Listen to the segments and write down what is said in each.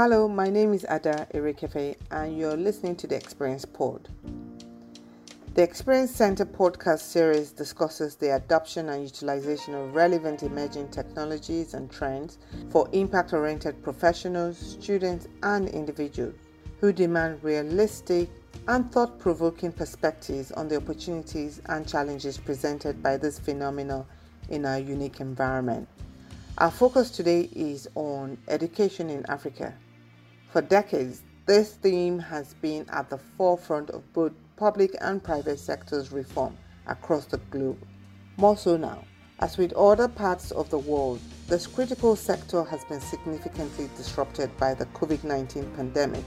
Hello, my name is Ada Erikafe, and you're listening to the Experience Pod. The Experience Center podcast series discusses the adoption and utilization of relevant emerging technologies and trends for impact-oriented professionals, students, and individuals who demand realistic and thought-provoking perspectives on the opportunities and challenges presented by this phenomenon in our unique environment. Our focus today is on education in Africa. For decades, this theme has been at the forefront of both public and private sectors reform across the globe. More so now, as with other parts of the world, this critical sector has been significantly disrupted by the COVID-19 pandemic,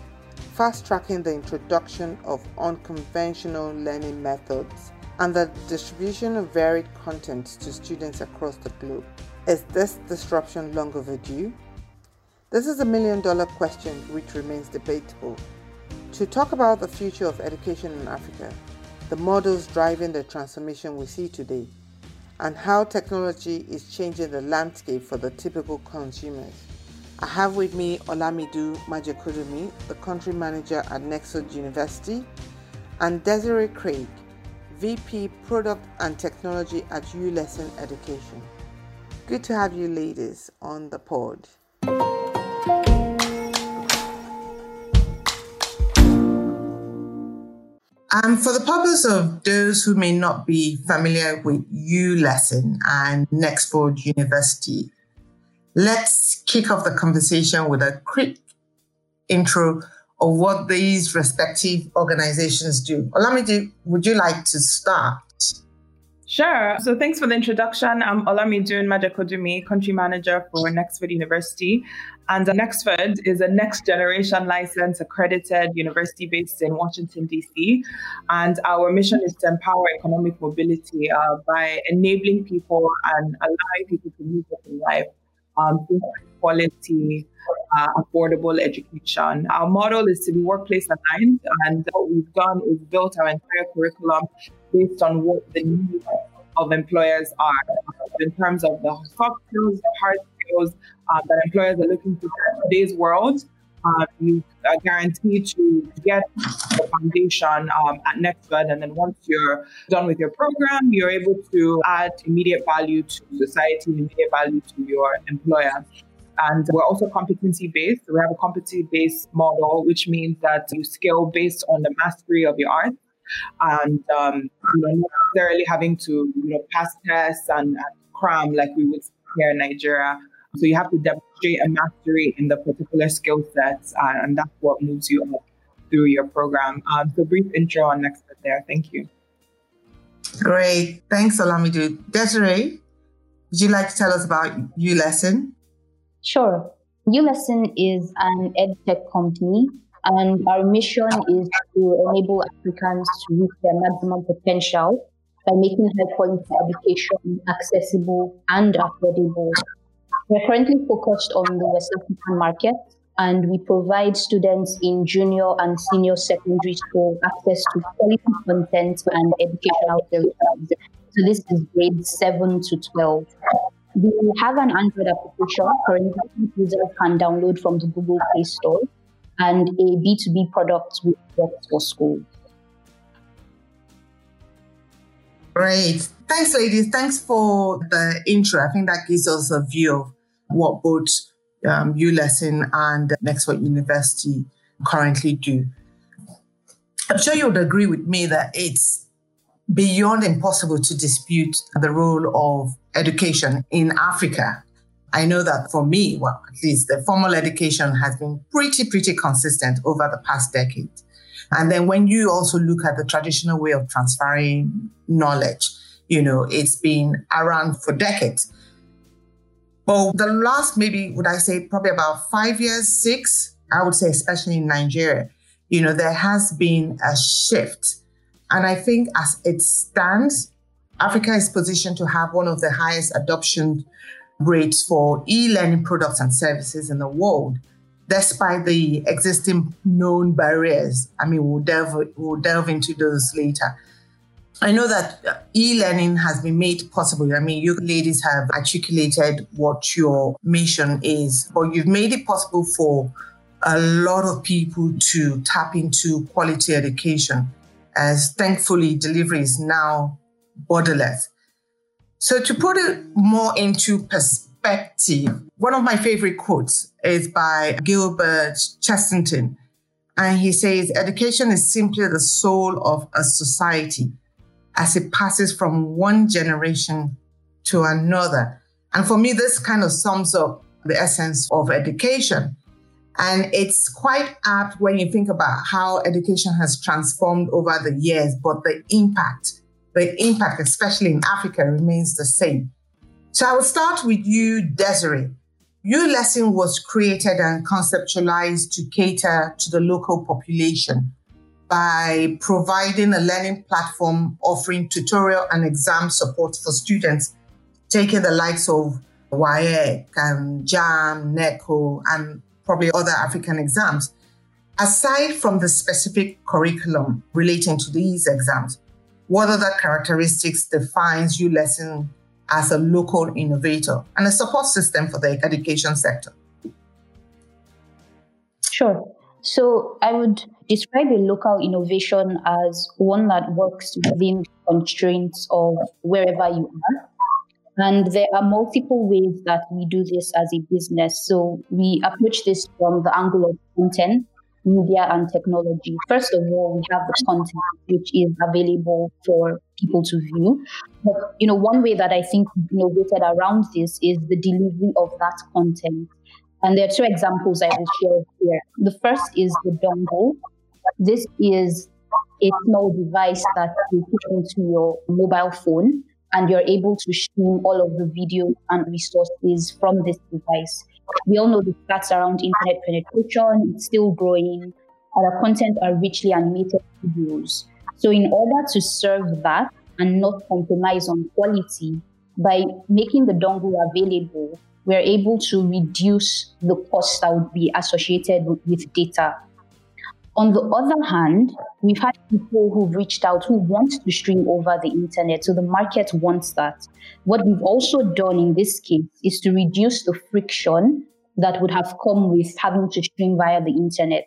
fast-tracking the introduction of unconventional learning methods and the distribution of varied content to students across the globe. Is this disruption long overdue? This is $1 million question which remains debatable. To talk about the future of education in Africa, the models driving the transformation we see today, and how technology is changing the landscape for the typical consumers, I have with me Olamidun Majekodunmi, the country manager at Nexford University, and Desiree Craig, VP Product and Technology at ULesson Education. Good to have you ladies on the pod. For the purpose of those who may not be familiar with ULesson and Nexford University, let's kick off the conversation with a quick intro of what these respective organizations do. Olamide, would you like to start? Sure. So thanks for the introduction. I'm Olamidun Majekodunmi, Country Manager for Nexford University. And Nexford is a next-generation license-accredited university based in Washington, D.C. And our mission is to empower economic mobility by enabling people and allowing people to move up in life through quality, affordable education. Our model is to be workplace-aligned. And what we've done is built our entire curriculum based on what the needs of employers are in terms of the soft skills, the hard skills that employers are looking for in today's world. You are guaranteed to get the foundation at Nexford, and then once you're done with your program, you're able to add immediate value to society, immediate value to your employer. And we're also competency-based. We have a competency-based model, which means that you scale based on the mastery of your art. And not necessarily having to pass tests and cram like we would here in Nigeria. So you have to demonstrate a mastery in the particular skill sets, and that's what moves you up through your program. So brief intro on Nexford there. Thank you. Great. Thanks, Olamide. Desiree, would you like to tell us about ULesson? Sure. ULesson is an edtech company. And our mission is to enable Africans to reach their maximum potential by making high-quality education accessible and affordable. We're currently focused on the West African market, and we provide students in junior and senior secondary school access to quality content and educational services. So this is grades 7 to 12. We have an Android application currently users can download from the Google Play Store, and a B2B product with works for school. Great. Thanks, ladies. Thanks for the intro. I think that gives us a view of what both ULesson and Nexford University currently do. I'm sure you would agree with me that it's beyond impossible to dispute the role of education in Africa. I know that for me, well, at least the formal education has been pretty consistent over the past decade. And then when you also look at the traditional way of transferring knowledge, it's been around for decades. But the last probably about 5 years, 6, I would say, especially in Nigeria, there has been a shift. And I think as it stands, Africa is positioned to have one of the highest adoption rates for e-learning products and services in the world, despite the existing known barriers. I mean, we'll delve into those later. I know that e-learning has been made possible. I mean, you ladies have articulated what your mission is, but you've made it possible for a lot of people to tap into quality education, as thankfully delivery is now borderless. So to put it more into perspective, one of my favorite quotes is by Gilbert Chesterton, and he says, "Education is simply the soul of a society as it passes from one generation to another." And for me, this kind of sums up the essence of education. And it's quite apt when you think about how education has transformed over the years, but the impact, especially in Africa, remains the same. So I will start with you, Desiree. ULesson was created and conceptualized to cater to the local population by providing a learning platform offering tutorial and exam support for students, taking the likes of WAEC and JAMB, NECO, and probably other African exams, aside from the specific curriculum relating to these exams. What other characteristics defines ULesson as a local innovator and a support system for the education sector? Sure. So I would describe a local innovation as one that works within the constraints of wherever you are. And there are multiple ways that we do this as a business. So we approach this from the angle of content, media, and technology. First of all, we have the content, which is available for people to view. But, one way that I think we've innovated around this is the delivery of that content. And there are two examples I will share here. The first is the dongle. This is a small device that you put into your mobile phone, and you're able to stream all of the videos and resources from this device. We all know the stats around internet penetration. It's still growing. Our content are richly animated videos. So in order to serve that and not compromise on quality, by making the dongle available, we're able to reduce the cost that would be associated with data. On the other hand, we've had people who've reached out who want to stream over the internet, so the market wants that. What we've also done in this case is to reduce the friction that would have come with having to stream via the internet.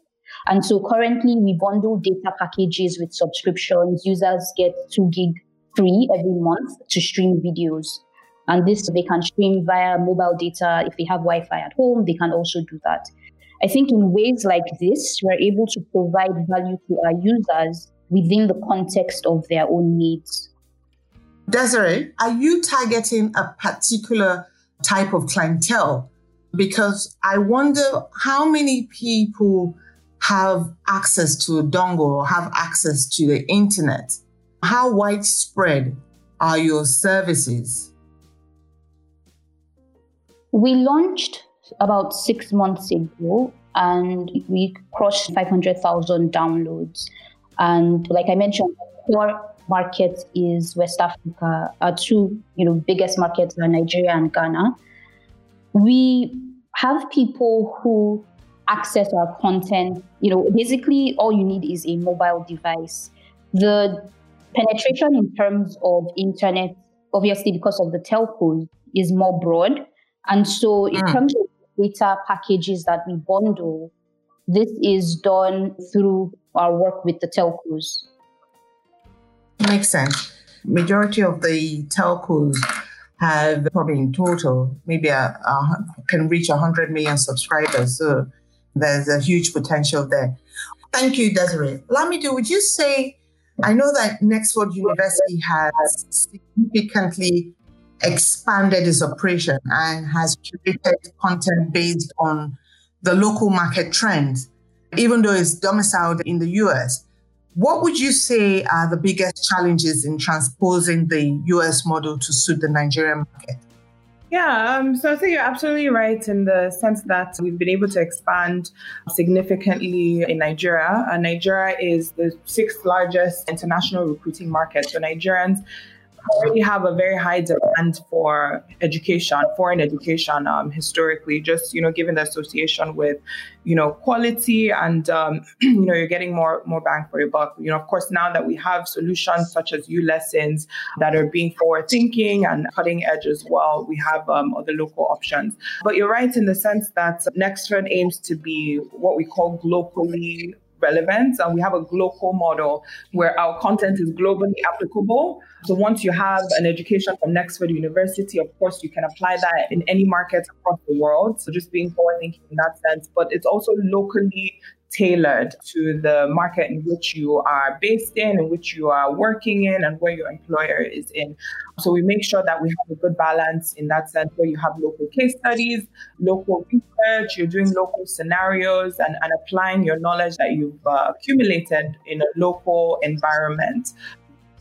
And so currently, we bundle data packages with subscriptions. Users get 2 GB free every month to stream videos. And this, they can stream via mobile data. If they have Wi-Fi at home, they can also do that. I think in ways like this, we're able to provide value to our users within the context of their own needs. Desiree, are you targeting a particular type of clientele? Because I wonder how many people have access to a dongle or have access to the internet. How widespread are your services? We launched about 6 months ago, and we crossed 500,000 downloads. And like I mentioned, our market is West Africa. Our two biggest markets are Nigeria and Ghana. We have people who access our content. Basically all you need is a mobile device. The penetration in terms of internet, obviously because of the telcos, is more broad. And so in terms of data packages that we bundle, this is done through our work with the telcos. Makes sense. Majority of the telcos have probably in total, maybe can reach 100 million subscribers. So there's a huge potential there. Thank you, Desiree. Olamidun, would you say, I know that Nexford University has significantly expanded its operation and has curated content based on the local market trends, even though it's domiciled in the US. What would you say are the biggest challenges in transposing the US model to suit the Nigerian market? Yeah, so I think you're absolutely right in the sense that we've been able to expand significantly in Nigeria. Nigeria is the 6th largest international recruiting market. So Nigerians already have a very high demand for education, foreign education, historically, just, given the association with, quality and, you're getting more bang for your buck. Of course, now that we have solutions such as ULessons that are being forward thinking and cutting edge as well, we have other local options. But you're right in the sense that Nexford aims to be what we call globally relevant, and we have a global model where our content is globally applicable. So once you have an education from Nexford University, of course, you can apply that in any market across the world. So just being forward-thinking in that sense, but it's also locally tailored to the market in which you are based in which you are working in, and where your employer is in. So we make sure that we have a good balance in that sense, where you have local case studies, local research, you're doing local scenarios and applying your knowledge that you've accumulated in a local environment.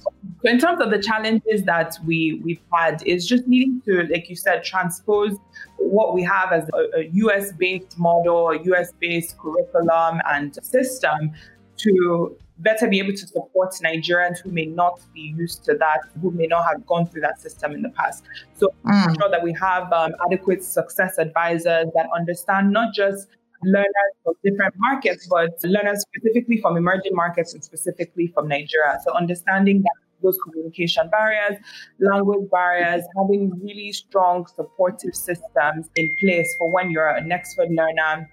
So in terms of the challenges that we've had, is just needing to, like you said, transpose what we have as a US-based model, a US-based curriculum and system to better be able to support Nigerians who may not be used to that, who may not have gone through that system in the past. So make sure that we have adequate success advisors that understand not just learners from different markets, but learners specifically from emerging markets and specifically from Nigeria. So understanding that those communication barriers, language barriers, having really strong supportive systems in place for when you're a Nexford learner.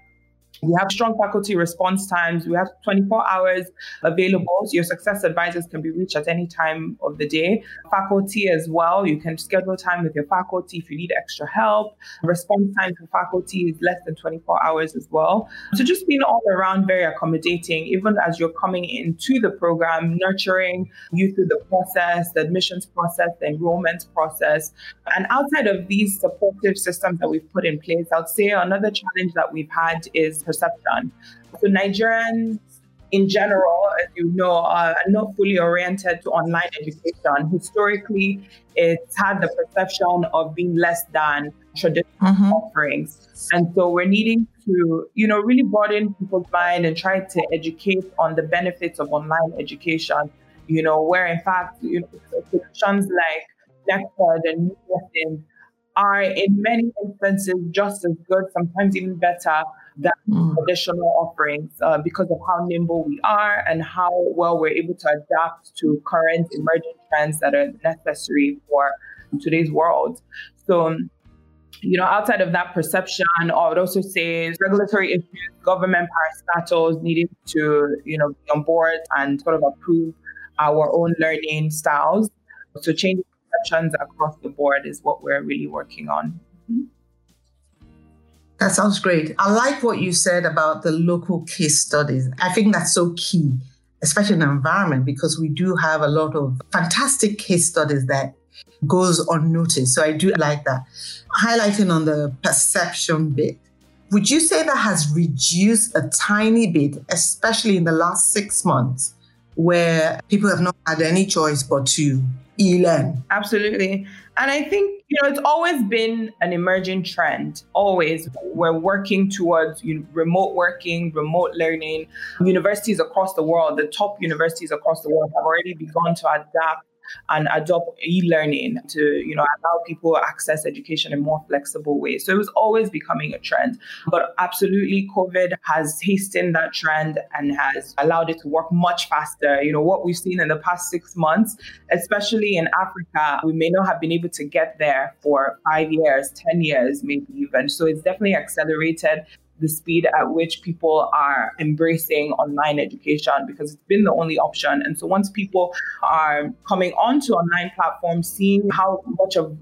We have strong faculty response times. We have 24 hours available. So your success advisors can be reached at any time of the day. Faculty as well. You can schedule time with your faculty if you need extra help. Response time for faculty is less than 24 hours as well. So just being all around very accommodating, even as you're coming into the program, nurturing you through the process, the admissions process, the enrollment process. And outside of these supportive systems that we've put in place, I'd say another challenge that we've had is perception. So Nigerians in general, as you know, are not fully oriented to online education. Historically, it's had the perception of being less than traditional offerings. And so we're needing to, really broaden people's mind and try to educate on the benefits of online education, where in fact, solutions like Nexford and ULessons are in many instances just as good, sometimes even better than traditional offerings because of how nimble we are and how well we're able to adapt to current emerging trends that are necessary for today's world. So, outside of that perception, I would also say regulatory issues, government parastatals needing to, be on board and sort of approve our own learning styles. So changing perceptions across the board is what we're really working on. That sounds great. I like what you said about the local case studies. I think that's so key, especially in the environment, because we do have a lot of fantastic case studies that goes unnoticed. So I do like that. Highlighting on the perception bit, would you say that has reduced a tiny bit, especially in the last 6 months, where people have not had any choice but to e-learn? Absolutely. And I think, it's always been an emerging trend. Always. We're working towards remote working, remote learning. Universities across the world, the top universities across the world have already begun to adapt and adopt e-learning to, allow people access education in more flexible ways. So it was always becoming a trend. But absolutely, COVID has hastened that trend and has allowed it to work much faster. What we've seen in the past 6 months, especially in Africa, we may not have been able to get there for 5 years, 10 years, maybe even. So it's definitely accelerated the speed at which people are embracing online education because it's been the only option. And so once people are coming onto online platforms, seeing how much of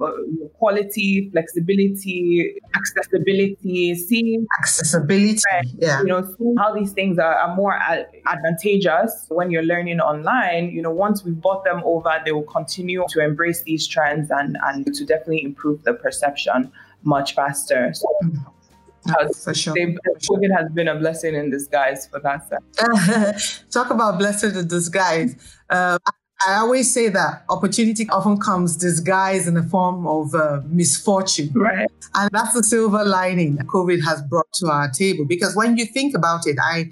quality, flexibility, accessibility, seeing how these things are more advantageous when you're learning online, once we've brought them over, they will continue to embrace these trends and to definitely improve the perception much faster. So, for sure. COVID has been a blessing in disguise for that sense. Talk about blessing in disguise. I always say that opportunity often comes disguised in the form of misfortune. Right. And that's the silver lining that COVID has brought to our table. Because when you think about it, I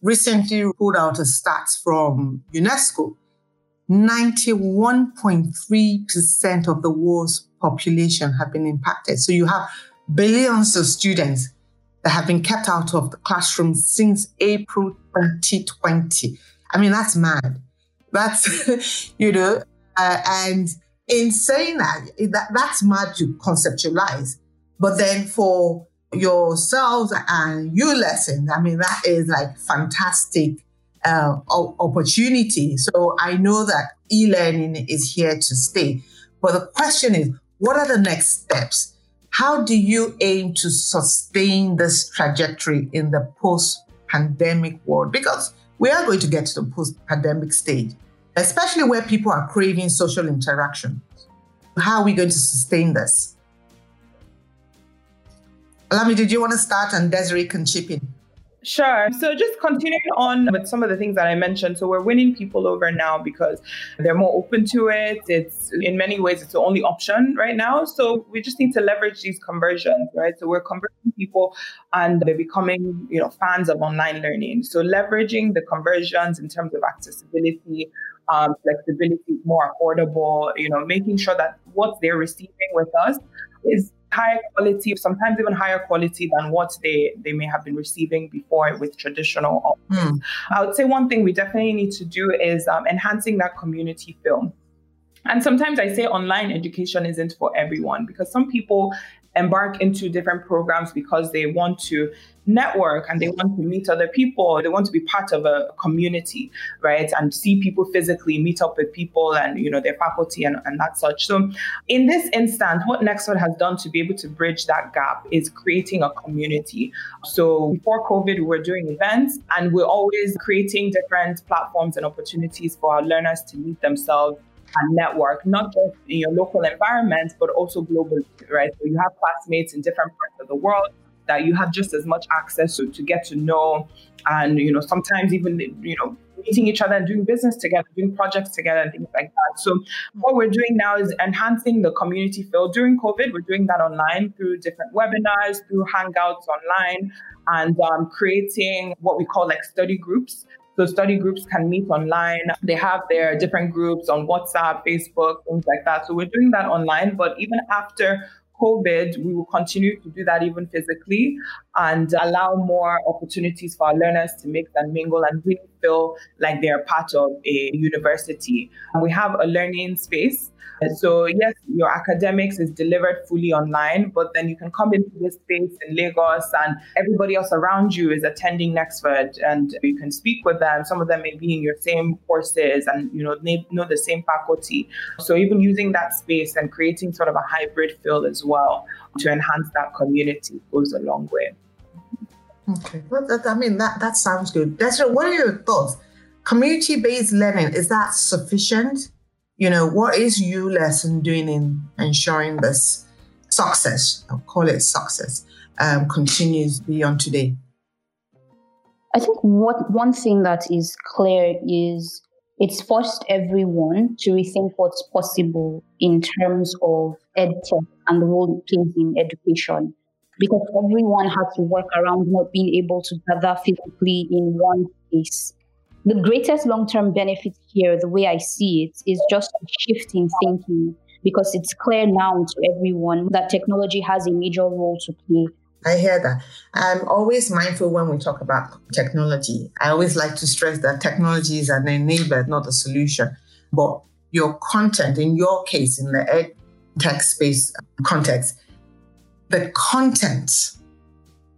recently pulled out a stats from UNESCO 91.3% of the world's population have been impacted. So you have billions of students that have been kept out of the classroom since April 2020. I mean, that's mad. That's, and in saying that, that's mad to conceptualize. But then for yourselves and ULesson, I mean, that is like fantastic opportunity. So I know that e-learning is here to stay. But the question is, what are the next steps? How do you aim to sustain this trajectory in the post-pandemic world? Because we are going to get to the post-pandemic stage, especially where people are craving social interaction. How are we going to sustain this? Alami, did you want to start, and Desiree can chip in? Sure. So just continuing on with some of the things that I mentioned. So we're winning people over now because they're more open to it. It's in many ways, it's the only option right now. So we just need to leverage these conversions, right? So we're converting people and they're becoming, fans of online learning. So leveraging the conversions in terms of accessibility, flexibility, more affordable, making sure that what they're receiving with us is higher quality, sometimes even higher quality than what they may have been receiving before with traditional options. I would say one thing we definitely need to do is enhancing that community feel. And sometimes I say online education isn't for everyone, because some people embark into different programs because they want to network and they want to meet other people. They want to be part of a community, right? And see people physically, meet up with people and, their faculty and that such. So in this instance, what Nexford has done to be able to bridge that gap is creating a community. So before COVID, we were doing events, and we're always creating different platforms and opportunities for our learners to meet themselves and network, not just in your local environment, but also globally, right? So you have classmates in different parts of the world that you have just as much access to get to know, and, sometimes even, meeting each other and doing business together, doing projects together and things like that. So what we're doing now is enhancing the community feel. During COVID, we're doing that online through different webinars, through Hangouts online, and creating what we call like study groups. So study groups can meet online. They have their different groups on WhatsApp, Facebook, things like that. So we're doing that online. But even after COVID, we will continue to do that even physically and allow more opportunities for our learners to mix and mingle and really feel like they're part of a university. We have a learning space. So yes, your academics is delivered fully online, but then you can come into this space in Lagos and everybody else around you is attending Nexford, and you can speak with them. Some of them may be in your same courses and, they know the same faculty. So even using that space and creating sort of a hybrid feel as well to enhance that community goes a long way. Okay. Well, that sounds good. Desiree, what are your thoughts? Community-based learning, is that sufficient? What is ULesson doing in ensuring this success, I'll call it success, continues beyond today? I think one thing that is clear is it's forced everyone to rethink what's possible in terms of EdTech and the role it plays in education, because everyone had to work around not being able to gather physically in one place. The greatest long-term benefit here, the way I see it, is just a shift in thinking, because it's clear now to everyone that technology has a major role to play. I hear that. I'm always mindful when we talk about technology. I always like to stress that technology is an enabler, not a solution. But your content, in your case, in the ed tech space context, the content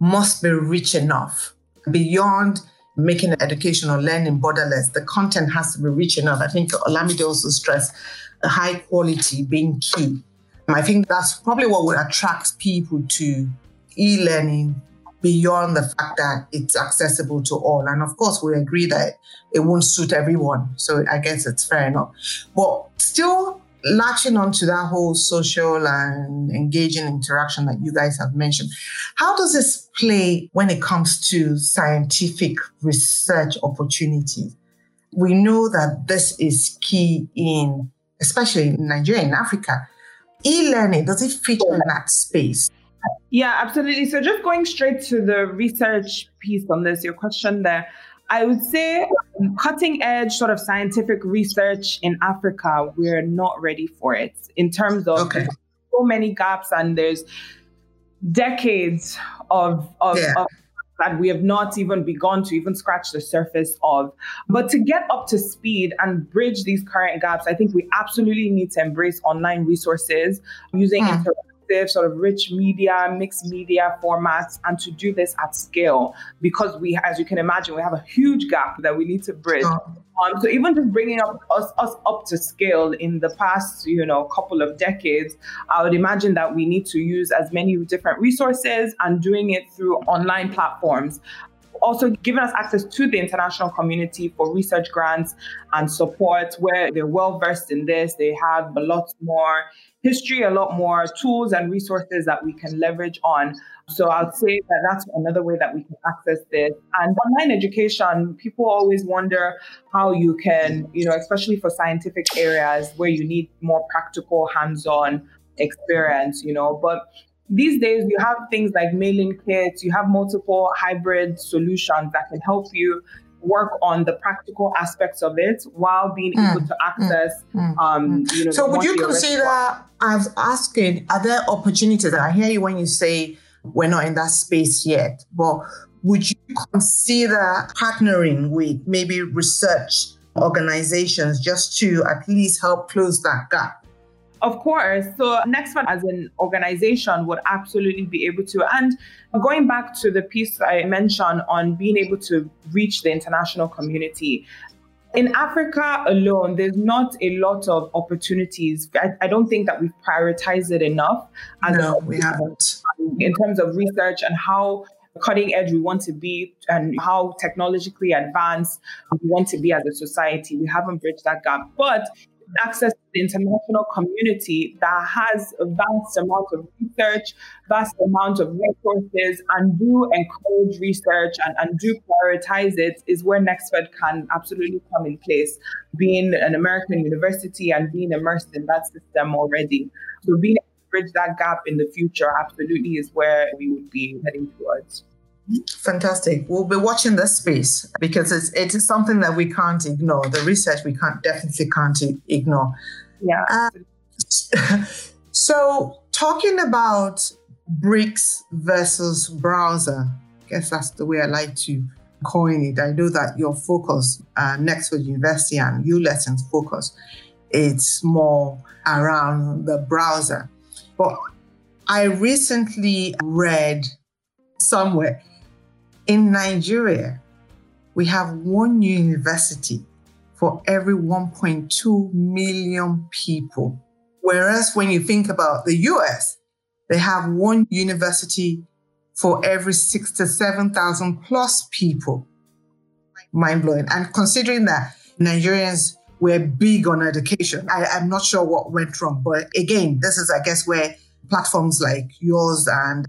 must be rich enough beyond making education or learning borderless. The content has to be rich enough. I think Olamide also stressed high quality being key. I think that's probably what would attract people to e-learning beyond the fact that it's accessible to all. And of course, we agree that it won't suit everyone. So I guess it's fair enough. But still latching onto that whole social and engaging interaction that you guys have mentioned, how does this play when it comes to scientific research opportunities? We know that this is key especially in Nigeria and Africa. E-learning, does it feature in that space? Yeah, absolutely. So just going straight to the research piece on this, your question there, I would say cutting edge sort of scientific research in Africa, we're not ready for it in terms of so many gaps, and there's decades of that we have not even begun to even scratch the surface of. But to get up to speed and bridge these current gaps, I think we absolutely need to embrace online resources using interactive, sort of rich media, mixed media formats, and to do this at scale, because we, as you can imagine, we have a huge gap that we need to bridge. So even just bringing us up to scale in the past, couple of decades, I would imagine that we need to use as many different resources and doing it through online platforms. Also giving us access to the international community for research grants and support where they're well-versed in this. They have a lot more history, a lot more tools and resources that we can leverage on. So I'd say that that's another way that we can access this. And online education, people always wonder how you can, especially for scientific areas where you need more practical, hands-on experience, but these days, you have things like mailing kits, you have multiple hybrid solutions that can help you work on the practical aspects of it while being able to access, So would you consider, I was asking, are there opportunities? And I hear you when you say we're not in that space yet, but would you consider partnering with maybe research organizations just to at least help close that gap? Of course. So Nexford as an organization would absolutely be able to. And going back to the piece I mentioned on being able to reach the international community, in Africa alone, there's not a lot of opportunities. I don't think that we've prioritized it enough. No, we haven't. In terms of research and how cutting edge we want to be and how technologically advanced we want to be as a society. We haven't bridged that gap. But access to the international community that has a vast amount of research, vast amount of resources, and do encourage research and do prioritize it is where Nexford can absolutely come in place, being an American university and being immersed in that system already. So being able to bridge that gap in the future absolutely is where we would be heading towards. Fantastic. We'll be watching this space because it is something that we can't ignore. The research we definitely can't ignore. Yeah. So talking about bricks versus browser, I guess that's the way I like to coin it. I know that your focus, Nexford University and ULesson's focus, it's more around the browser. But I recently read somewhere in Nigeria, we have one university for every 1.2 million people. Whereas when you think about the US, they have one university for every 6 to 7,000 plus people. Mind blowing. And considering that Nigerians were big on education, I'm not sure what went wrong. But again, this is, I guess, where platforms like yours and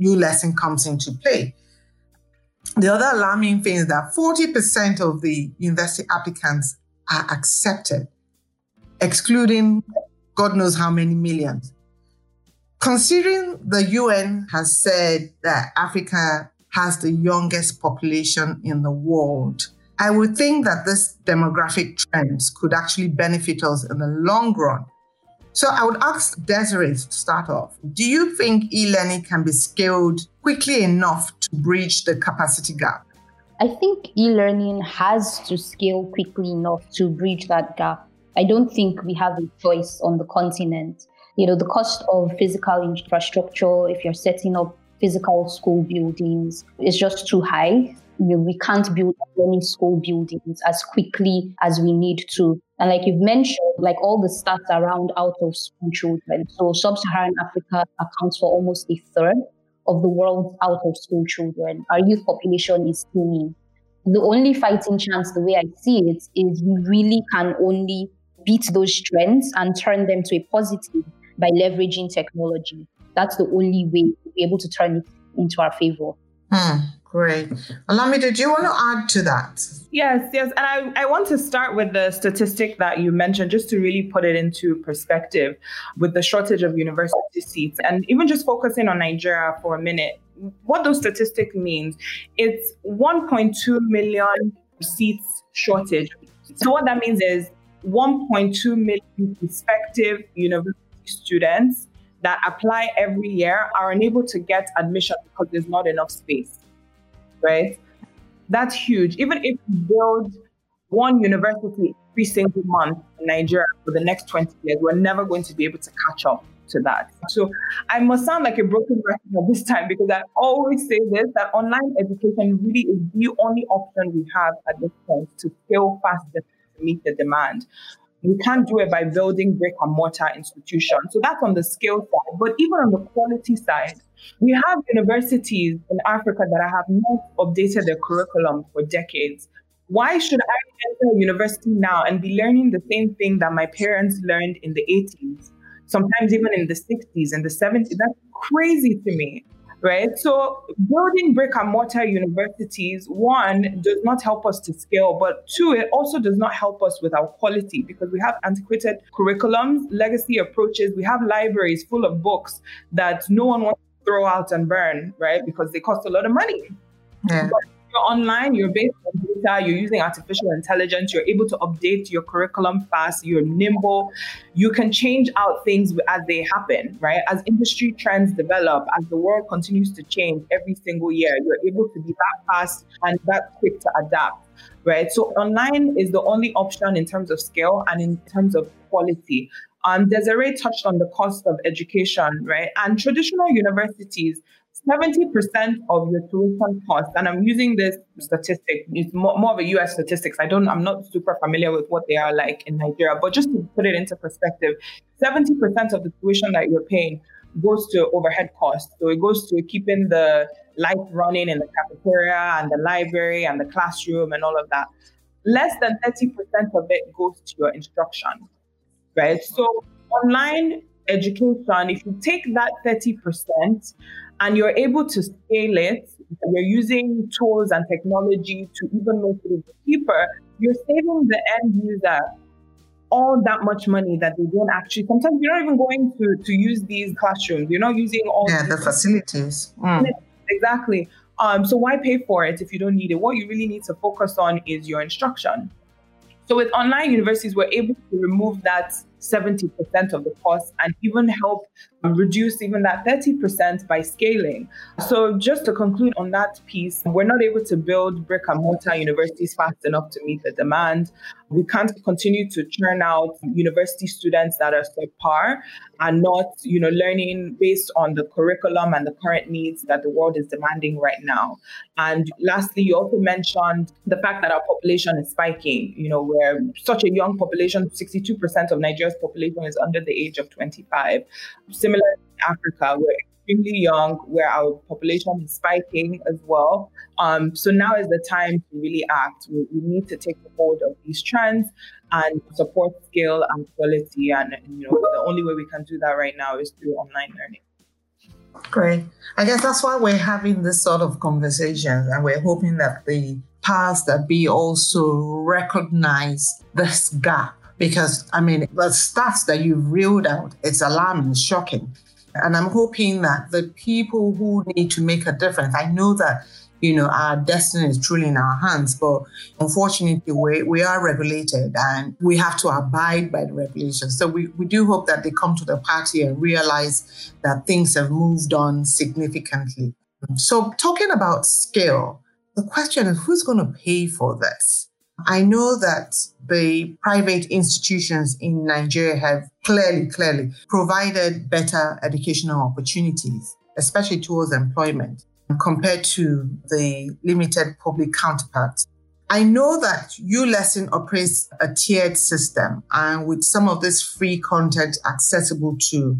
ULesson comes into play. The other alarming thing is that 40% of the university applicants are accepted, excluding God knows how many millions. Considering the UN has said that Africa has the youngest population in the world, I would think that this demographic trends could actually benefit us in the long run. So I would ask Desiree to start off. Do you think e-learning can be scaled quickly enough to bridge the capacity gap? I think e-learning has to scale quickly enough to bridge that gap. I don't think we have a choice on the continent. The cost of physical infrastructure, if you're setting up physical school buildings, is just too high. We can't build many school buildings as quickly as we need to. And like you've mentioned, like all the stats around out of school children. So sub-Saharan Africa accounts for almost a third of the world's out of school children. Our youth population is teeming. The only fighting chance, the way I see it, is we really can only beat those trends and turn them to a positive by leveraging technology. That's the only way to be able to turn it into our favor. Great. Olamide, do you want to add to that? Yes. And I want to start with the statistic that you mentioned, just to really put it into perspective with the shortage of university seats, and even just focusing on Nigeria for a minute. What those statistics means, it's 1.2 million seats shortage. So what that means is 1.2 million prospective university students that apply every year are unable to get admission because there's not enough space, right? That's huge. Even if you build one university every single month in Nigeria for the next 20 years, we're never going to be able to catch up to that. So I must sound like a broken record at this time, because I always say this, that online education really is the only option we have at this point to scale faster to meet the demand. We can't do it by building brick and mortar institutions. So that's on the scale side. But even on the quality side, we have universities in Africa that have not updated their curriculum for decades. Why should I enter university now and be learning the same thing that my parents learned in the 80s? Sometimes even in the 60s and the 70s. That's crazy to me, right? So building brick and mortar universities, one, does not help us to scale, but two, it also does not help us with our quality, because we have antiquated curriculums, legacy approaches. We have libraries full of books that no one wants to throw out and burn, right? Because they cost a lot of money. Yeah. But you're online, you're based on data, you're using artificial intelligence, you're able to update your curriculum fast, you're nimble, you can change out things as they happen, right? As industry trends develop, as the world continues to change every single year, you're able to be that fast and that quick to adapt, right? So online is the only option in terms of scale and in terms of quality. Desiree touched on the cost of education, right? And traditional universities, 70% of your tuition cost, and I'm using this statistic, it's more of a US statistics. I'm not super familiar with what they are like in Nigeria, but just to put it into perspective, 70% of the tuition that you're paying goes to overhead costs. So it goes to keeping the light running in the cafeteria and the library and the classroom and all of that. Less than 30% of it goes to your instruction, right? So online education, if you take that 30% and you're able to scale it, you're using tools and technology to even make it cheaper, you're saving the end user all that much money that they don't actually, sometimes you're not even going to use these classrooms. You're not using all the facilities. Mm. Exactly. So why pay for it if you don't need it? What you really need to focus on is your instruction. So with online universities, we're able to remove that 70% of the cost and even help reduce even that 30% by scaling. So just to conclude on that piece, we're not able to build brick and mortar universities fast enough to meet the demand. We can't continue to churn out university students that are subpar and not, learning based on the curriculum and the current needs that the world is demanding right now. And lastly, you also mentioned the fact that our population is spiking. We're such a young population, 62% of Nigeria's population is under the age of 25. Similar in Africa, we're extremely young, where our population is spiking as well. So now is the time to really act. We need to take hold of these trends and support scale and quality. And the only way we can do that right now is through online learning. Great. I guess that's why we're having this sort of conversation, and we're hoping that the powers that be also recognize this gap. Because, the stats that you've reeled out, it's alarming, shocking. And I'm hoping that the people who need to make a difference, I know that, our destiny is truly in our hands, but unfortunately, we are regulated and we have to abide by the regulations. So we do hope that they come to the party and realize that things have moved on significantly. So talking about scale, the question is, who's going to pay for this? I know that the private institutions in Nigeria have clearly provided better educational opportunities, especially towards employment, compared to the limited public counterparts. I know that ULesson operates a tiered system, and with some of this free content accessible to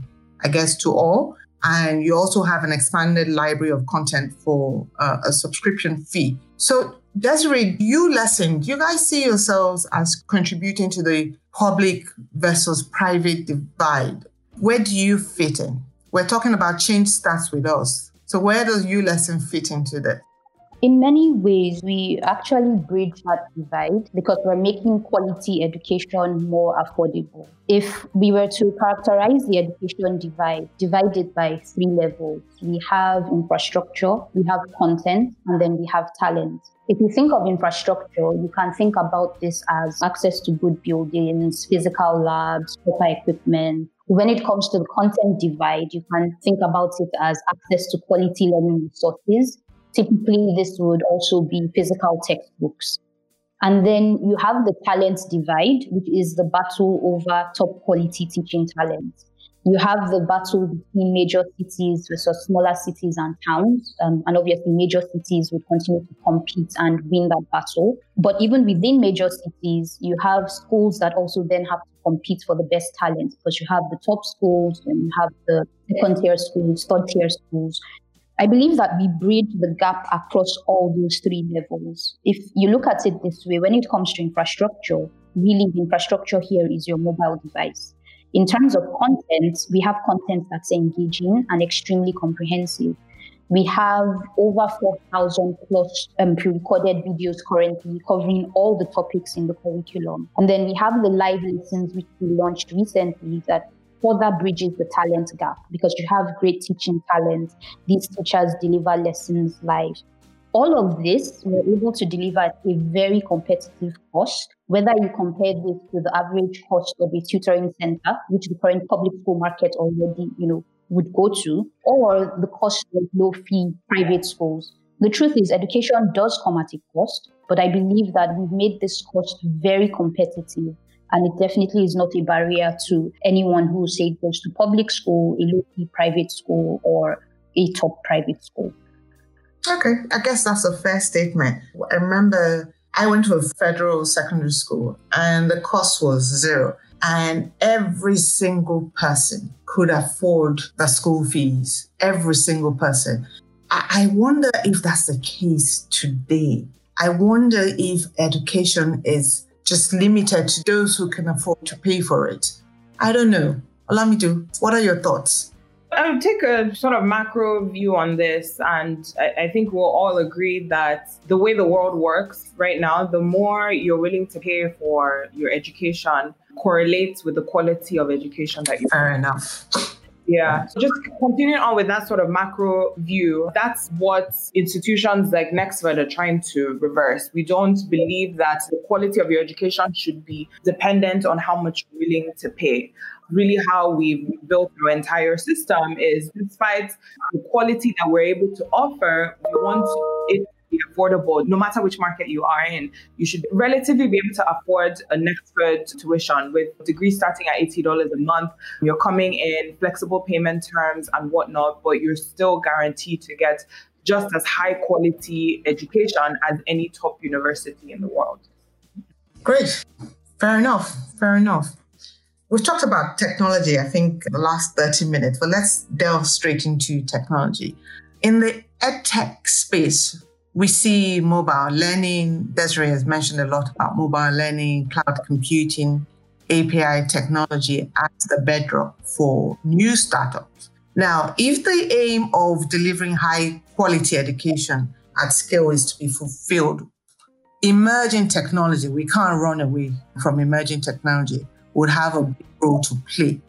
all. And you also have an expanded library of content for a subscription fee. So Desiree, ULesson, do you guys see yourselves as contributing to the public versus private divide? Where do you fit in? We're talking about change starts with us. So where does ULesson fit into this? In many ways, we actually bridge that divide because we're making quality education more affordable. If we were to characterize the education divide, divide it by three levels. We have infrastructure, we have content, and then we have talent. If you think of infrastructure, you can think about this as access to good buildings, physical labs, proper equipment. When it comes to the content divide, you can think about it as access to quality learning resources. Typically, this would also be physical textbooks. And then you have the talent divide, which is the battle over top quality teaching talent. You have the battle between major cities versus smaller cities and towns. And obviously, major cities would continue to compete and win that battle. But even within major cities, you have schools that also then have to compete for the best talent, because you have the top schools and you have the second-tier schools, third-tier schools. I believe that we bridge the gap across all those three levels. If you look at it this way, when it comes to infrastructure, really the infrastructure here is your mobile device. In terms of content, we have content that's engaging and extremely comprehensive. We have over 4,000 plus pre-recorded videos currently covering all the topics in the curriculum. And then we have the live lessons which we launched recently that further bridges the talent gap, because you have great teaching talent. These teachers deliver lessons live. All of this, we're able to deliver at a very competitive cost, whether you compare this to the average cost of a tutoring center, which the current public school market already, would go to, or the cost of low-fee private schools. The truth is, education does come at a cost, but I believe that we've made this cost very competitive. And it definitely is not a barrier to anyone who, say, goes to public school, a local private school, or a top private school. Okay, I guess that's a fair statement. I remember I went to a federal secondary school and the cost was zero. And every single person could afford the school fees, every single person. I wonder if that's the case today. I wonder if education is just limited to those who can afford to pay for it. I don't know. Olamidun, what are your thoughts? I would take a sort of macro view on this, and I think we'll all agree that the way the world works right now, the more you're willing to pay for your education correlates with the quality of education that you have. Fair enough. Yeah. So just continuing on with that sort of macro view, that's what institutions like Nexford are trying to reverse. We don't believe that the quality of your education should be dependent on how much you're willing to pay. Really how we've built our entire system is, despite the quality that we're able to offer, we want it to be affordable. No matter which market you are in, you should relatively be able to afford a Nexford tuition, with degrees starting at $80 a month. You're coming in flexible payment terms and whatnot, but you're still guaranteed to get just as high quality education as any top university in the world. Great. Fair enough. Fair enough. We've talked about technology, I think, in the last 30 minutes, but let's delve straight into technology. In the edtech space, we see mobile learning. Desiree has mentioned a lot about mobile learning, cloud computing, API technology as the bedrock for new startups. Now, if the aim of delivering high-quality education at scale is to be fulfilled, emerging technology, we can't run away from emerging technology, would have a big role to play.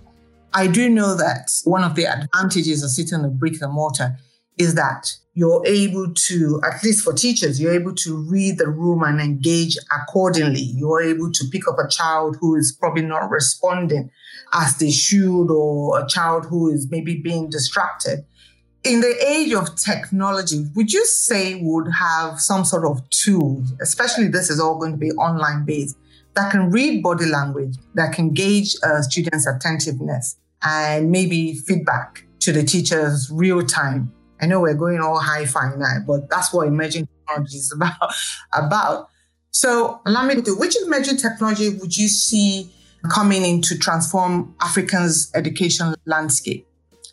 I do know that one of the advantages of sitting in a brick and mortar is that you're able to, at least for teachers, you're able to read the room and engage accordingly. You're able to pick up a child who is probably not responding as they should, or a child who is maybe being distracted. In the age of technology, would you say would have some sort of tool, especially this is all going to be online based, that can read body language, that can gauge students' attentiveness and maybe feedback to the teachers real time? I know we're going all hi-fi now, but that's what emerging technology is about. So Olamide, which emerging technology would you see coming in to transform Africa's education landscape?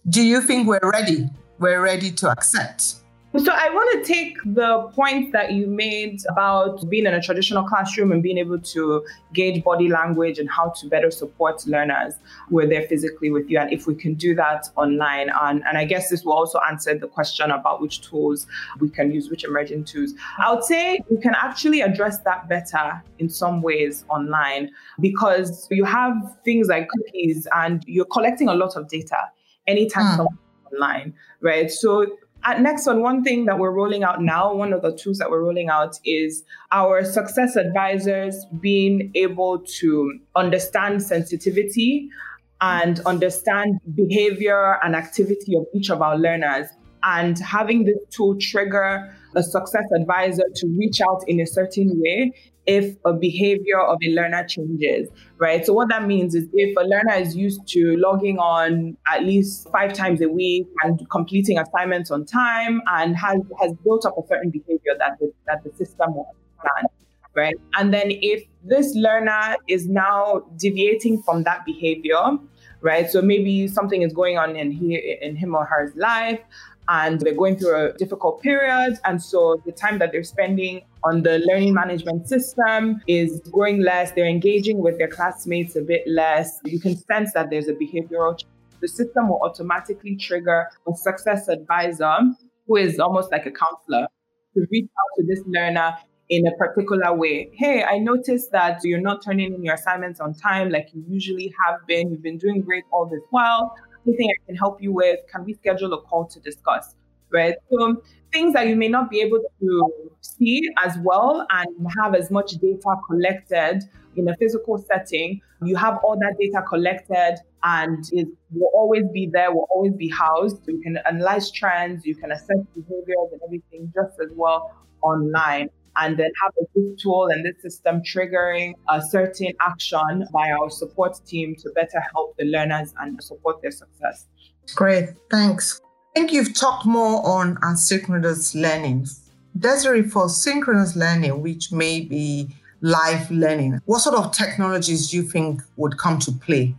Do you think we're ready? We're ready to accept? So I want to take the point that you made about being in a traditional classroom and being able to gauge body language and how to better support learners who are there physically with you, and if we can do that online. And I guess this will also answer the question about which tools we can use, which emerging tools. I would say we can actually address that better in some ways online, because you have things like cookies and you're collecting a lot of data anytime someone's online, right? So at Nexon, one thing that we're rolling out now, one of the tools that we're rolling out is our success advisors being able to understand sensitivity and understand behavior and activity of each of our learners, and having this tool trigger a success advisor to reach out in a certain way if a behavior of a learner changes, right? So what that means is if a learner is used to logging on at least 5 times a week and completing assignments on time and has built up a certain behavior that the system will understand, right? And then if this learner is now deviating from that behavior, right? So maybe something is going on in him or her life, and they're going through a difficult period. And so the time that they're spending on the learning management system is growing less. They're engaging with their classmates a bit less. You can sense that there's a behavioral change. The system will automatically trigger a success advisor, who is almost like a counselor, to reach out to this learner in a particular way. Hey, I noticed that you're not turning in your assignments on time like you usually have been. You've been doing great all this while. Anything I can help you with? Can we schedule a call to discuss, right? So things that you may not be able to see as well and have as much data collected in a physical setting, you have all that data collected and it will always be there, will always be housed. So you can analyze trends, you can assess behaviors and everything just as well online. And then have this tool and this system triggering a certain action by our support team to better help the learners and support their success. Great, thanks. I think you've talked more on asynchronous learning. Desiree, for synchronous learning, which may be live learning, what sort of technologies do you think would come to play?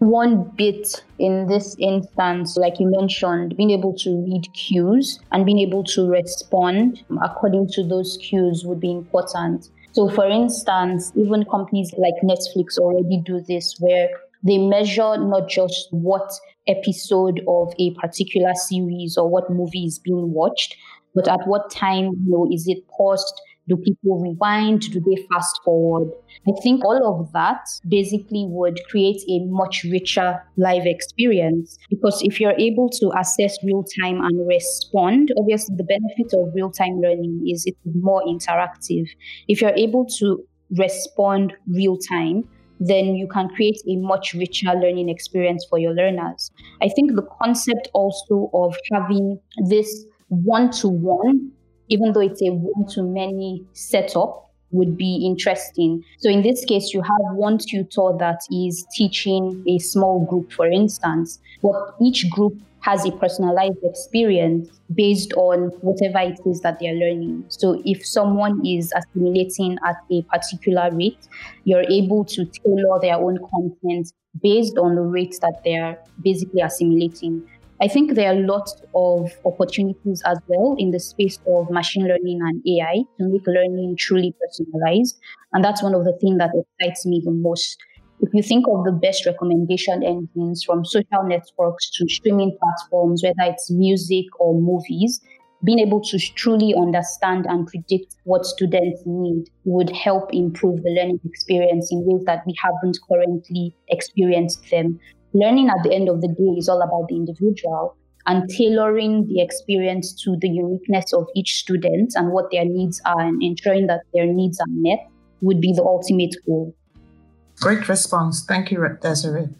One bit in this instance, like you mentioned, being able to read cues and being able to respond according to those cues would be important. So for instance, even companies like Netflix already do this, where they measure not just what episode of a particular series or what movie is being watched, but at what time, is it paused? Do people rewind? Do they fast forward? I think all of that basically would create a much richer live experience, because if you're able to assess real-time and respond, obviously the benefit of real-time learning is it's more interactive. If you're able to respond real-time, then you can create a much richer learning experience for your learners. I think the concept also of having this one-to-one, even though it's a one-to-many setup, would be interesting. So in this case, you have one tutor that is teaching a small group, for instance, but each group has a personalized experience based on whatever it is that they're learning. So if someone is assimilating at a particular rate, you're able to tailor their own content based on the rates that they're basically assimilating. I think there are lots of opportunities as well in the space of machine learning and AI to make learning truly personalized. And that's one of the things that excites me the most. If you think of the best recommendation engines, from social networks to streaming platforms, whether it's music or movies, being able to truly understand and predict what students need would help improve the learning experience in ways that we haven't currently experienced them. Learning at the end of the day is all about the individual, and tailoring the experience to the uniqueness of each student and what their needs are, and ensuring that their needs are met would be the ultimate goal. Great response. Thank you, Desiree.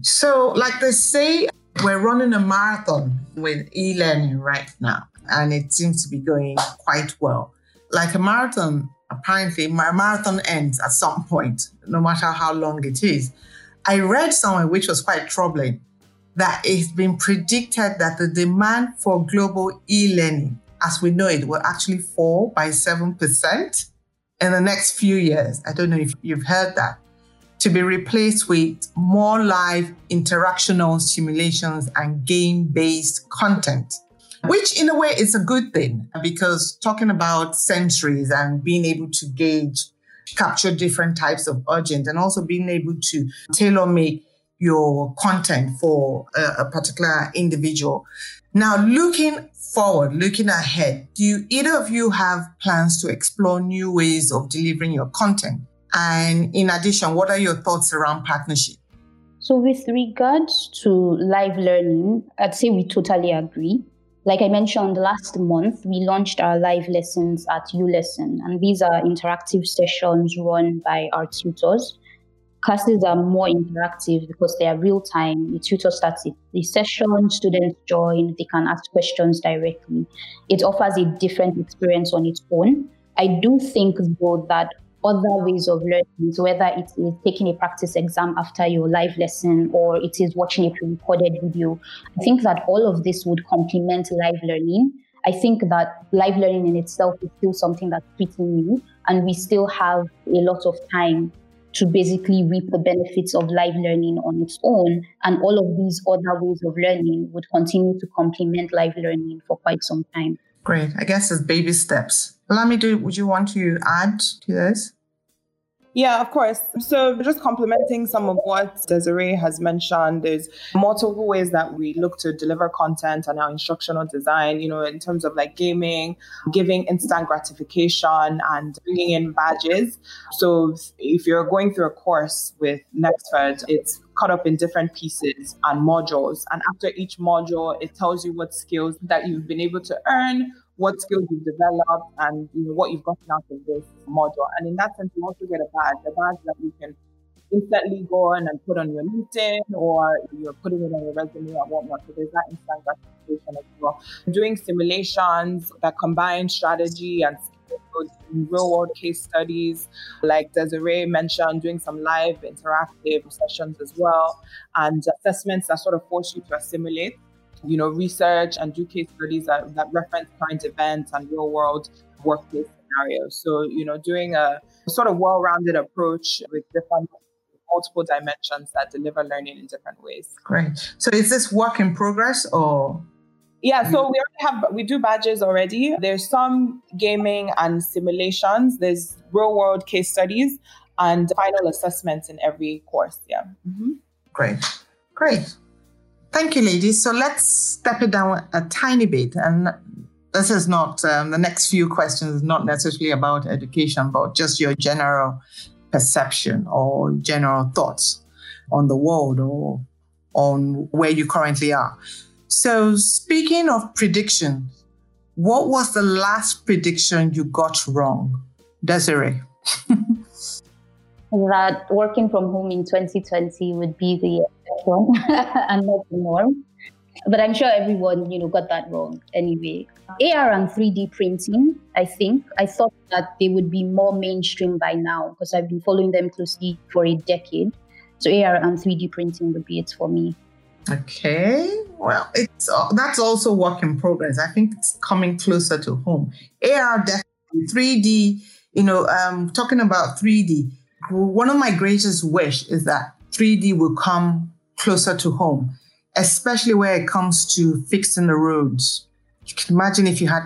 So like they say, we're running a marathon with e-learning right now, and it seems to be going quite well. Like a marathon, apparently, my marathon ends at some point, no matter how long it is. I read somewhere, which was quite troubling, that it's been predicted that the demand for global e-learning, as we know it, will actually fall by 7% in the next few years. I don't know if you've heard that. To be replaced with more live interactional simulations and game-based content. which in a way is a good thing, because talking about centuries and being able to gauge, capture different types of urgent, and also being able to tailor-make your content for a particular individual. Now, looking forward, looking ahead, do you, either of you have plans to explore new ways of delivering your content? And in addition, what are your thoughts around partnership? So with regards to live learning, I'd say we totally agree. Like I mentioned, last month, we launched our live lessons at ULesson, and these are interactive sessions run by our tutors. Classes are more interactive because they are real-time. The tutor starts the session, students join, they can ask questions directly. It offers a different experience on its own. I do think, though, that other ways of learning, whether it is taking a practice exam after your live lesson or it is watching a pre-recorded video, I think that all of this would complement live learning. I think that live learning in itself is still something that's pretty new, and we still have a lot of time to basically reap the benefits of live learning on its own. And all of these other ways of learning would continue to complement live learning for quite some time. Great. I guess it's baby steps. Olamide, would you want to add to this? Yeah, of course. So just complementing some of what Desiree has mentioned, there's multiple ways that we look to deliver content and our instructional design, you know, in terms of like gaming, giving instant gratification and bringing in badges. So if you're going through a course with Nexford, it's cut up in different pieces and modules. And after each module, it tells you what skills that you've been able to earn, what skills you've developed, and you know, what you've gotten out of this module. And in that sense, you also get a badge that you can instantly go on and put on your LinkedIn, or you're putting it on your resume or whatnot. So there's that instant gratification as well. Doing simulations that combine strategy and skills in real-world case studies, like Desiree mentioned, doing some live interactive sessions as well, and assessments that sort of force you to assimilate, you know, research and do case studies that reference current events and real-world workplace scenarios. So, you know, doing a sort of well-rounded approach with different multiple dimensions that deliver learning in different ways. Great. So is this work in progress or? Yeah, so we do badges already. There's some gaming and simulations. There's real-world case studies and final assessments in every course. Yeah. Mm-hmm. Great. Thank you, ladies. So let's step it down a tiny bit. And this is not, the next few questions is not necessarily about education, but just your general perception or general thoughts on the world or on where you currently are. So speaking of predictions, what was the last prediction you got wrong? Desiree? That working from home in 2020 would be the exception and not the norm. But I'm sure everyone, you know, got that wrong anyway. AR and 3D printing, I think. I thought that they would be more mainstream by now because I've been following them closely for a decade. So AR and 3D printing would be it for me. Okay. Well, that's also work in progress. I think it's coming closer to home. AR definitely. 3D, you know, talking about 3D, one of my greatest wish is that 3D will come closer to home, especially where it comes to fixing the roads. You can imagine if you had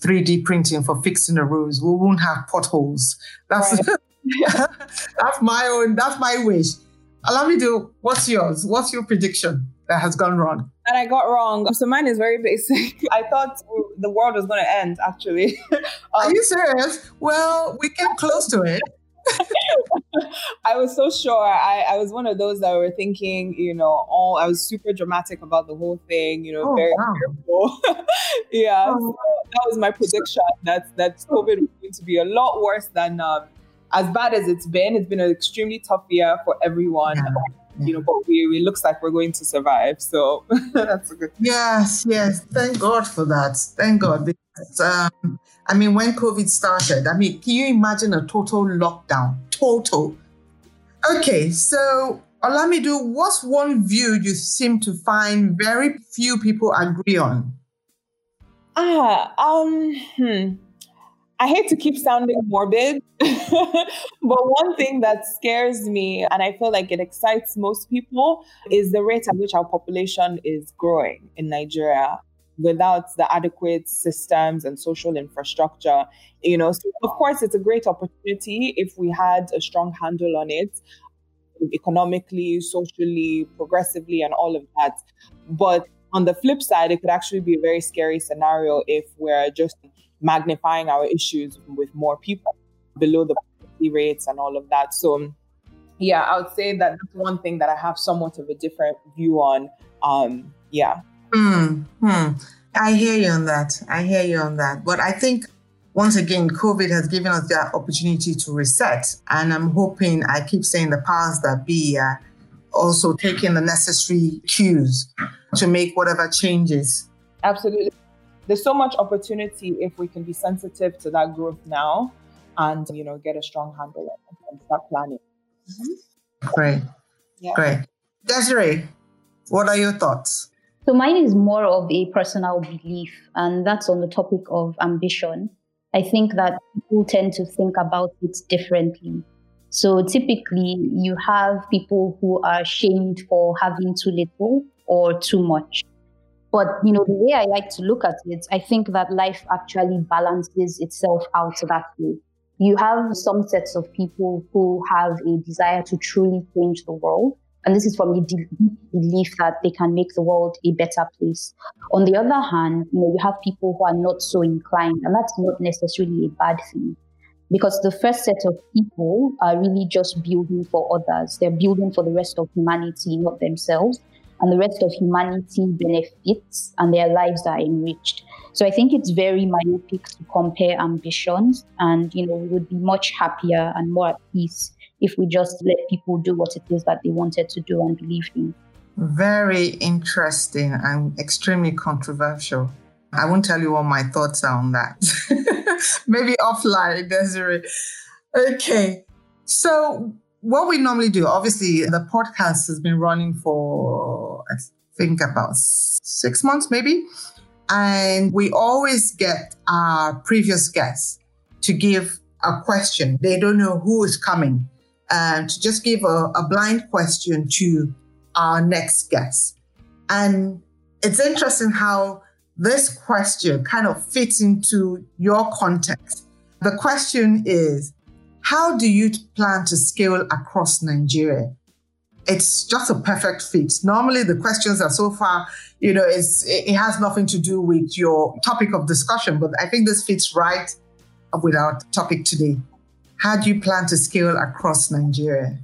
3D printing for fixing the roads, we wouldn't have potholes. That's my wish. Olamide, what's yours? What's your prediction that has gone wrong? And I got wrong. So mine is very basic. I thought the world was going to end, actually. Are you serious? Well, we came close to it. I was so sure. I was one of those that were thinking, you know, I was super dramatic about the whole thing, you know, very careful. Yeah, so that was my prediction, that COVID was going to be a lot worse than, as bad as it's been. It's been an extremely tough year for everyone. Yeah. You know, but it looks like we're going to survive. So that's a good thing. Yes. Thank God for that. Thank God. Because, I mean, when COVID started, I mean, can you imagine a total lockdown? Total. Okay, so Olamide, what's one view you seem to find very few people agree on? I hate to keep sounding morbid, but one thing that scares me, and I feel like it excites most people, is the rate at which our population is growing in Nigeria. without the adequate systems and social infrastructure, you know. So of course, it's a great opportunity if we had a strong handle on it, economically, socially, progressively, and all of that. But on the flip side, it could actually be a very scary scenario if we're just magnifying our issues with more people below the poverty rates and all of that. So yeah, I would say that that's one thing that I have somewhat of a different view on. I hear you on that. But I think, once again, COVID has given us that opportunity to reset. And I'm hoping, I keep saying the powers that be are also taking the necessary cues to make whatever changes. Absolutely. There's so much opportunity if we can be sensitive to that growth now and, you know, get a strong handle on it and start planning. Mm-hmm. Great. Yeah. Great. Desiree, what are your thoughts? So mine is more of a personal belief, and that's on the topic of ambition. I think that people tend to think about it differently. So typically you have people who are shamed for having too little or too much. But, you know, the way I like to look at it, I think that life actually balances itself out that way. You have some sets of people who have a desire to truly change the world. And this is from the belief that they can make the world a better place. On the other hand, you know, you have people who are not so inclined, and that's not necessarily a bad thing. Because the first set of people are really just building for others. They're building for the rest of humanity, not themselves. And the rest of humanity benefits and their lives are enriched. So I think it's very myopic to compare ambitions, and, you know, we would be much happier and more at peace if we just let people do what it is that they wanted to do and believe in. Very interesting and extremely controversial. I won't tell you what my thoughts are on that. Maybe offline, Desiree. Okay, so what we normally do, obviously the podcast has been running for, I think, about 6 months maybe. And we always get our previous guests to give a question. They don't know who is coming. And to just give a blind question to our next guest. And it's interesting how this question kind of fits into your context. The question is, how do you plan to scale across Nigeria? It's just a perfect fit. Normally the questions are so far, you know, it has nothing to do with your topic of discussion, but I think this fits right with our topic today. How do you plan to scale across Nigeria?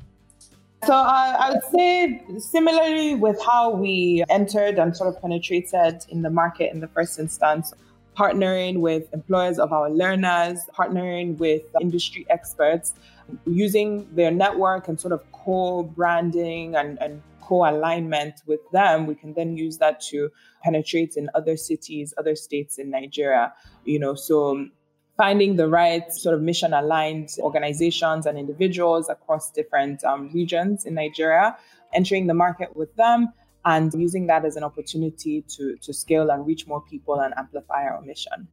So I would say, similarly with how we entered and sort of penetrated in the market in the first instance, partnering with employers of our learners, partnering with industry experts, using their network and sort of co-branding and co-alignment with them, we can then use that to penetrate in other cities, other states in Nigeria, you know, so finding the right sort of mission-aligned organizations and individuals across different regions in Nigeria, entering the market with them and using that as an opportunity to scale and reach more people and amplify our mission.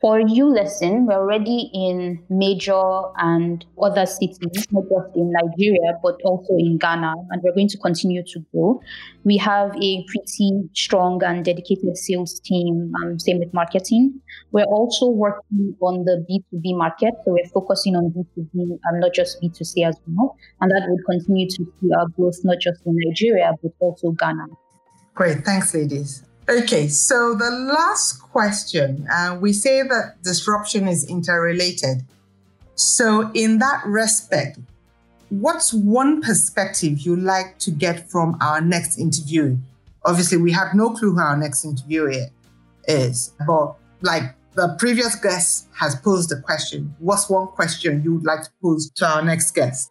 For ULesson, we're already in major and other cities, not just in Nigeria, but also in Ghana, and we're going to continue to grow. We have a pretty strong and dedicated sales team, same with marketing. We're also working on the B2B market, so we're focusing on B2B and not just B2C as well, and that will continue to see our growth, not just in Nigeria, but also Ghana. Great, thanks, ladies. Okay, so the last question, we say that disruption is interrelated. So in that respect, what's one perspective you like to get from our next interview? Obviously, we have no clue who our next interviewer is, but like the previous guest has posed the question, what's one question you would like to pose to our next guest?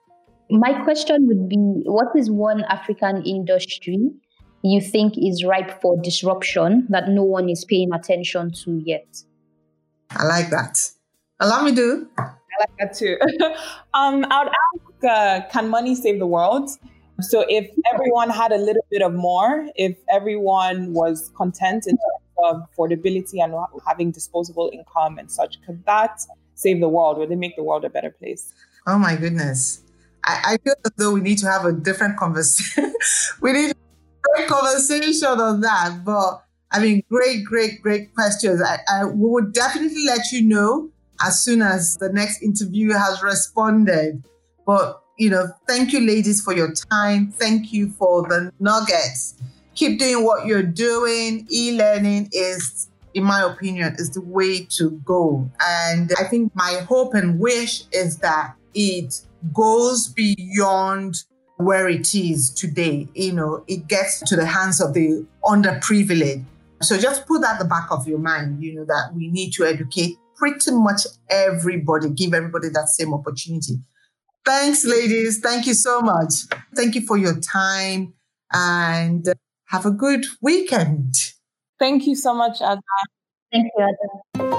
My question would be, what is one African industry you think is ripe for disruption that no one is paying attention to yet? I like that. Olamidun? I like that too. I would ask, can money save the world? So if everyone had a little bit of more, if everyone was content in terms of affordability and having disposable income and such, could that save the world? Would it make the world a better place? Oh my goodness. I feel as though we need to have a different conversation. We need conversation on that, but I mean, great questions. I would definitely let you know as soon as the next interview has responded. But, you know, thank you, ladies, for your time. Thank you for the nuggets. Keep doing what you're doing. E-learning is, in my opinion, is the way to go. And I think my hope and wish is that it goes beyond where it is today. You know, it gets to the hands of the underprivileged. So just put that at the back of your mind, you know, that we need to educate pretty much everybody, give everybody that same opportunity. Thanks, ladies. Thank you so much. Thank you for your time and have a good weekend. Thank you so much, Ada. Thank you, Ada.